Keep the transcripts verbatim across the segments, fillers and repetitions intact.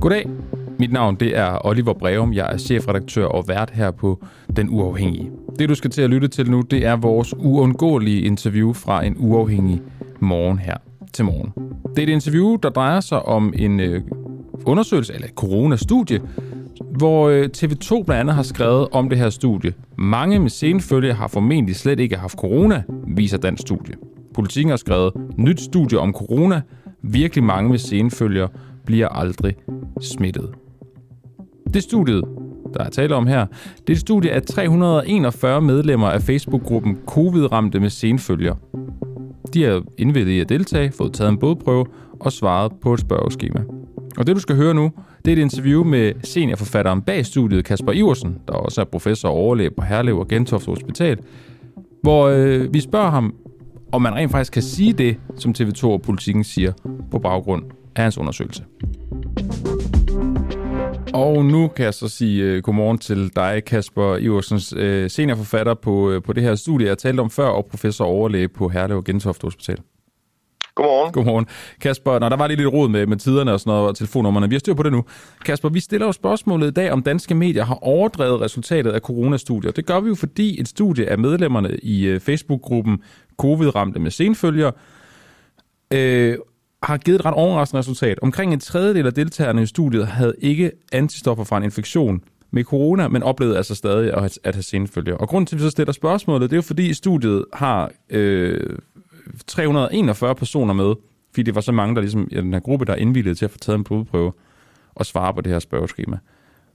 Goddag. Mit navn det er Oliver Breum. Jeg er chefredaktør og vært her på Den Uafhængige. Det du skal til at lytte til nu, det er vores uundgåelige interview fra En Uafhængig morgen her til morgen. Det er et interview, der drejer sig om en øh, undersøgelse, eller et coronastudie, hvor øh, T V to blandt andet har skrevet om det her studie. Mange med senfølger har formentlig slet ikke haft corona, viser dansk studie. Politiken har skrevet nyt studie om corona. Virkelig mange med senfølger bliver aldrig smittet. Det studiet, der er tale om her, det er et studie af tre hundrede og enogfyrre medlemmer af Facebook-gruppen Covid-ramte med senfølger. De har indvilliget i at deltage, fået taget en blodprøve og svaret på et spørgeskema. Og det, du skal høre nu, det er et interview med seniorforfatteren bag studiet, Kasper Iversen, der også er professor og overlæge på Herlev og Gentofte Hospital, hvor øh, vi spørger ham, om man rent faktisk kan sige det, som T V to og Politiken siger på baggrund af hans undersøgelse. Og nu kan jeg så sige uh, godmorgen til dig, Kasper Iversens, uh, seniorforfatter på, uh, på det her studie, jeg talte om før, og professor overlæge på Herlev og Gentofte Hospital. Godmorgen. Godmorgen. Kasper, nå, der var lige lidt rod med, med tiderne og sådan noget, og telefonnummerne. Vi har styr på det nu. Kasper, vi stiller jo spørgsmålet i dag, om danske medier har overdrevet resultatet af coronastudier. Det gør vi jo, fordi et studie af medlemmerne i uh, Facebook-gruppen Covid-ramte med senfølger øh, har givet et ret overraskende resultat. Omkring en tredjedel af deltagerne i studiet havde ikke antistoffer fra en infektion med corona, men oplevede altså stadig at, at have senfølger. Og grunden til, at vi så stiller spørgsmålet, det er jo fordi studiet har øh, tre hundrede og enogfyrre personer med, fordi det var så mange, der ligesom, ja, den her gruppe, der er indvilliget til at få taget en blodprøve og svare på det her spørgeskema.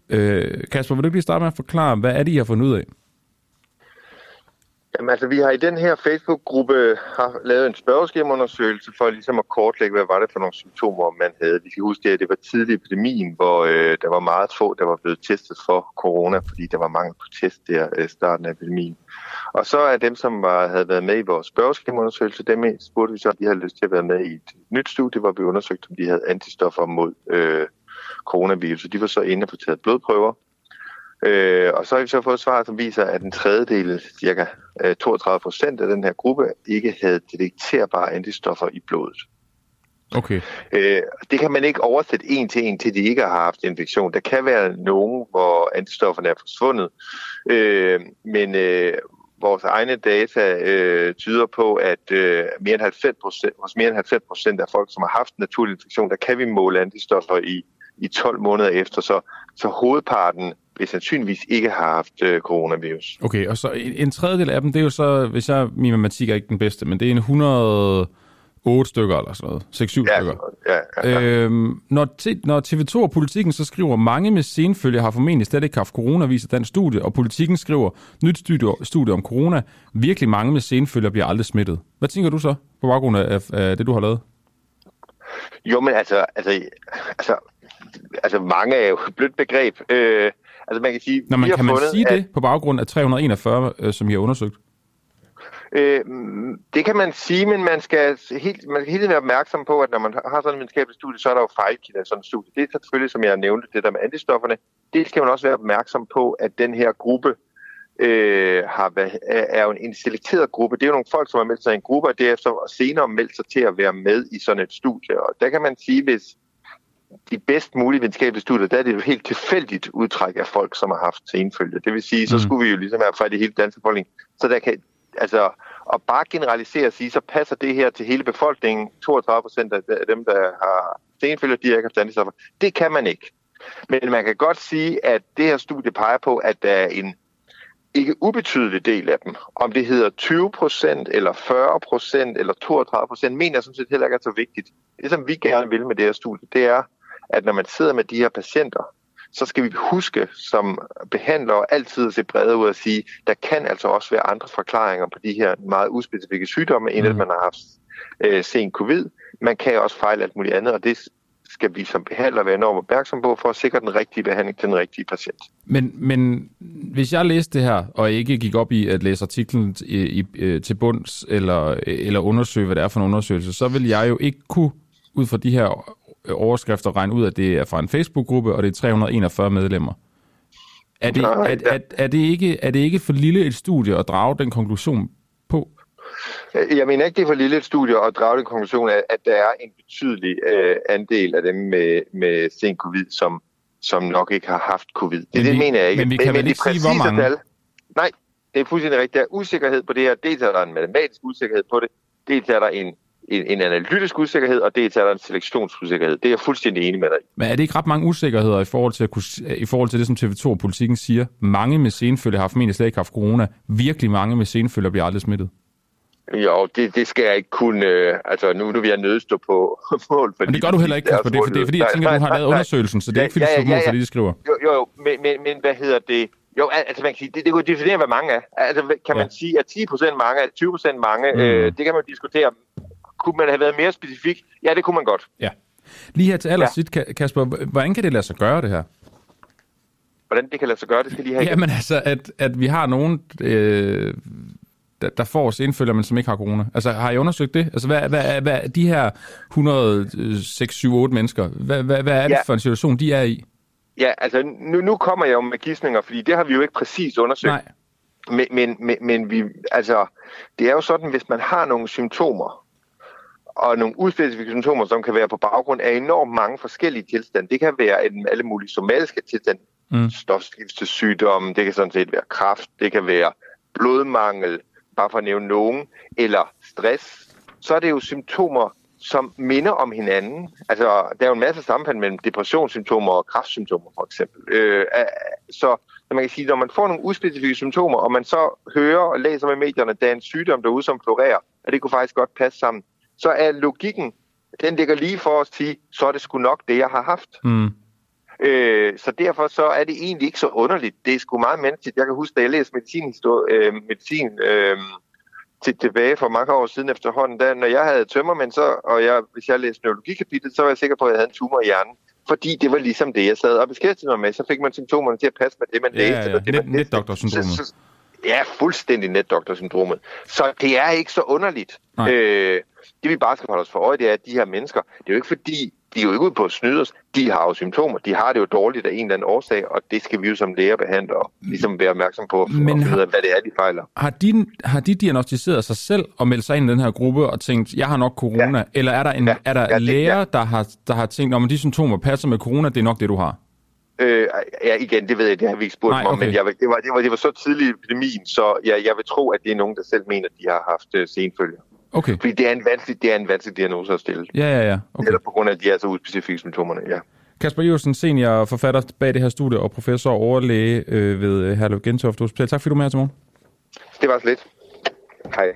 Øh, Kasper, vil du lige starte med at forklare, hvad er det, I har fundet ud af? Jamen, altså, vi har i den her Facebook-gruppe har lavet en spørgeskemaundersøgelse for ligesom at kortlægge, hvad var det for nogle symptomer, man havde. Vi skal huske, at det var tidlig epidemien, hvor øh, der var meget få, der var blevet testet for corona, fordi der var mangel på test der i øh, starten af epidemien. Og så er dem, som var, havde været med i vores spørgeskemaundersøgelse, dem spurgte vi så, om de havde lyst til at være med i et nyt studie, hvor vi undersøgte, om de havde antistoffer mod øh, coronavirus. De var så inde og få taget blodprøver. Øh, og så har vi så fået svar, som viser, at en tredjedel, cirka toogtredive procent af den her gruppe, ikke havde detekterbare antistoffer i blodet. Okay. Øh, det kan man ikke oversætte en til en, til de ikke har haft infektion. Der kan være nogen, hvor antistofferne er forsvundet, øh, men øh, vores egne data øh, tyder på, at øh, mere end halvfems procent, hos mere end halvfems procent af folk, som har haft en naturlig infektion, der kan vi måle antistoffer i, i tolv måneder efter, så, så hovedparten vil sandsynligvis ikke har haft øh, coronavirus. Okay, og så en, en tredjedel af dem, det er jo så, hvis jeg, min matematik er ikke den bedste, men det er en et hundrede og otte stykker eller sådan noget, seks syv ja, stykker. Ja, ja, ja. Øhm, når, t- når T V to og Politiken så skriver, mange med senfølger har formentlig slet ikke haft corona, viser dansk studie, og Politiken skriver, nyt studie, studie om corona, virkelig mange med senfølger bliver aldrig smittet. Hvad tænker du så på baggrund af, af det, du har lavet? Jo, men altså, altså, altså, altså mange er jo et blødt begreb. Øh, Altså man kan sige, Nå, man, kan man fundet, sige at, det på baggrund af tre hundrede og enogfyrre, øh, som I har undersøgt? Øh, det kan man sige, men man skal, helt, man skal helt være opmærksom på, at når man har sådan en videnskabelig studie, så er der jo fejlkilder i sådan en studie. Det er selvfølgelig, som jeg nævnte, det der med antistofferne. Det skal man også være opmærksom på, at den her gruppe øh, har, er jo en selekteret gruppe. Det er jo nogle folk, som har meldt sig i en gruppe, og derefter senere meldt sig til at være med i sådan et studie. Og der kan man sige, hvis de bedst mulige videnskabelige studier, der er det jo helt tilfældigt udtræk af folk, som har haft senfølger. Det vil sige, så skulle vi jo ligesom have fra det hele danske befolkning. Så der kan, altså, at bare generalisere og sige, så passer det her til hele befolkningen. toogtredive procent af dem, der har senfølger, de har ikke haft antistoffer. Det kan man ikke. Men man kan godt sige, at det her studie peger på, at der er en ikke ubetydelig del af dem. Om det hedder tyve procent, eller fyrre procent, eller toogtredive procent, mener jeg sådan set heller ikke er så vigtigt. Det, som vi gerne vil med det her studie, det er, at når man sidder med de her patienter, så skal vi huske som behandlere altid at se bredere ud og sige, der kan altså også være andre forklaringer på de her meget uspecifikke sygdomme, end at man har haft øh, sen covid. Man kan også fejle alt muligt andet, og det skal vi som behandler være enormt opmærksom på, for at sikre den rigtige behandling til den rigtige patient. Men, men hvis jeg læste det her, og ikke gik op i at læse artiklen i, i, til bunds, eller, eller undersøge, hvad det er for en undersøgelse, så ville jeg jo ikke kunne, ud fra de her overskrifter, regne ud, at det er fra en Facebook-gruppe, og det er tre hundrede og enogfyrre medlemmer. Er det, er, er, er det, ikke, er det ikke for lille et studie at drage den konklusion på? Jeg mener ikke, det er for lille et studie at drage den konklusion af, at der er en betydelig øh, andel af dem med, med sen covid, som, som nok ikke har haft covid. Det, det vi, mener jeg ikke. Men vi kan men, vel men ikke sige, hvor mange? Tal, nej, det er fuldstændig rigtigt. Der er usikkerhed på det her. Dels er der en matematisk usikkerhed på det. Dels er der en, en, en analytisk usikkerhed, og dels er der en selektionsusikkerhed. Det er jeg fuldstændig enig med dig. Men er det ikke ret mange usikkerheder i forhold til, at, i forhold til det, som T V to og Politiken siger? Mange med senfølger har formentlig slet ikke haft corona. Virkelig mange med senfølger bliver aldrig smittet. Jo, det, det skal jeg ikke kunne... Øh, altså, nu, nu vil jeg nødstå på mål. Men det gør du heller ikke, Kasper. Det er, fordi, fordi jeg tænker, at du har lavet undersøgelsen, så det er ikke, fordi du står mål for det, de skriver. Jo, jo, men, men, men hvad hedder det? Jo, altså, man kan sige, det, det kunne definere, hvad mange er. Altså, kan man ja. sige, at ti procent mange, at tyve procent mange, mm. øh, det kan man diskutere. Kunne man have været mere specifik? Ja, det kunne man godt. Ja. Lige her til allersidst, ja. Kasper, hvordan kan det lade sig gøre, det her? Hvordan det kan lade sig gøre, det skal lige have... Jamen, altså, at, at vi har nogen... Øh... der får senfølger, men som ikke har corona. Altså, har I undersøgt det? Altså, hvad, hvad, hvad de her et hundrede og seks, syv, otte mennesker, hvad, hvad, hvad er det ja. for en situation, de er i? Ja, altså, nu, nu kommer jeg jo med gisninger, fordi det har vi jo ikke præcis undersøgt. Nej. Men, men, men, men vi, altså, det er jo sådan, hvis man har nogle symptomer, og nogle uspecifikke symptomer, som kan være på baggrund af enormt mange forskellige tilstande. Det kan være en, alle mulige somatiske tilstande, mm. stofskiftesygdomme, det kan sådan set være kræft, det kan være blodmangel, bare for at nævne nogen, eller stress, så er det jo symptomer, som minder om hinanden. Altså, der er jo en masse sammenhæng mellem depressionssymptomer og kræftsymptomer, for eksempel. Øh, så man kan sige, når man får nogle uspecifikke symptomer, og man så hører og læser med medierne, der er en sygdom derude, som florerer, og det kunne faktisk godt passe sammen, så er logikken, den ligger lige for at sige, så er det sgu nok det, jeg har haft. Mm. Øh, så derfor så er det egentlig ikke så underligt. Det er sgu meget menneskeligt. Jeg kan huske, da jeg læste medicin, øh, medicin øh, til, tilbage for mange år siden efterhånden, da, når jeg havde tømmermænd, så, og jeg, hvis jeg læste neurologikapitlet, så var jeg sikker på, at jeg havde en tumor i hjernen. Fordi det var ligesom det, jeg sad og beskæftigede mig med. Så fik man symptomerne til at passe med det, man ja, læste. Ja, ja. Det, man net, netdoktorsyndromet. Ja, fuldstændig netdoktorsyndromet. Så det er ikke så underligt. Øh, det vi bare skal holde os for øje, det er, at de her mennesker, det er jo ikke fordi, de er jo ikke ude på at snyde os. De har jo symptomer. De har det jo dårligt af en eller anden årsag, og det skal vi jo som læger behandle og ligesom være opmærksom på, og finde ud af, hvad det er, de fejler. Har de, har de diagnostiseret sig selv og meldt sig ind i den her gruppe og tænkt, jeg har nok corona? Ja. Eller er der, en, ja. er der ja, det, læger, ja. der, har, der har tænkt, om de symptomer passer med corona, det er nok det, du har? Øh, ja, igen, det ved jeg, det har vi ikke spurgt Nej, mig om, okay. men jeg, det, var, det, var, det var så tidlig epidemien, så jeg, jeg vil tro, at det er nogen, der selv mener, de har haft senfølger. Okay. Fordi det er en vanskelig, det er en vanskelig diagnose at stille. Ja, ja, ja. Okay. Eller på grund af, at de er så uspecifikke symptomerne, ja. Kasper Iversen, senior forfatter bag det her studie og professor og overlæge øh, ved Herlev og Gentofte Hospital. Tak fordi du var med her til morgen. Det var så lidt. Hej.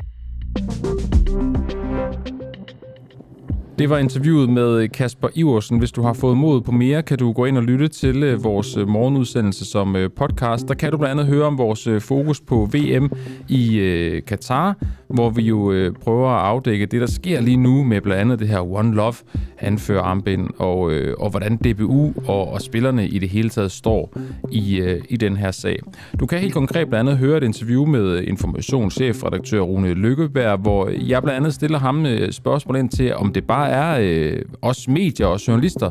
Det var interviewet med Kasper Iversen. Hvis du har fået mod på mere, kan du gå ind og lytte til vores morgenudsendelse som podcast. Der kan du blandt andet høre om vores fokus på V M i øh, Katar, hvor vi jo øh, prøver at afdække det, der sker lige nu med blandt andet det her One Love anførararmbind, og, øh, og hvordan D B U og, og spillerne i det hele taget står i, øh, i den her sag. Du kan helt konkret blandt andet høre et interview med informationschefredaktør Rune Lykkeberg, hvor jeg blandt andet stiller ham spørgsmål ind til, om det bare Der er øh, os medier og journalister,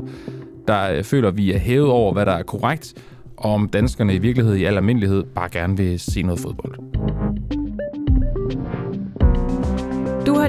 der øh, føler, vi er hævet over, hvad der er korrekt, og om danskerne i virkelighed i al almindelighed bare gerne vil se noget fodbold. Du har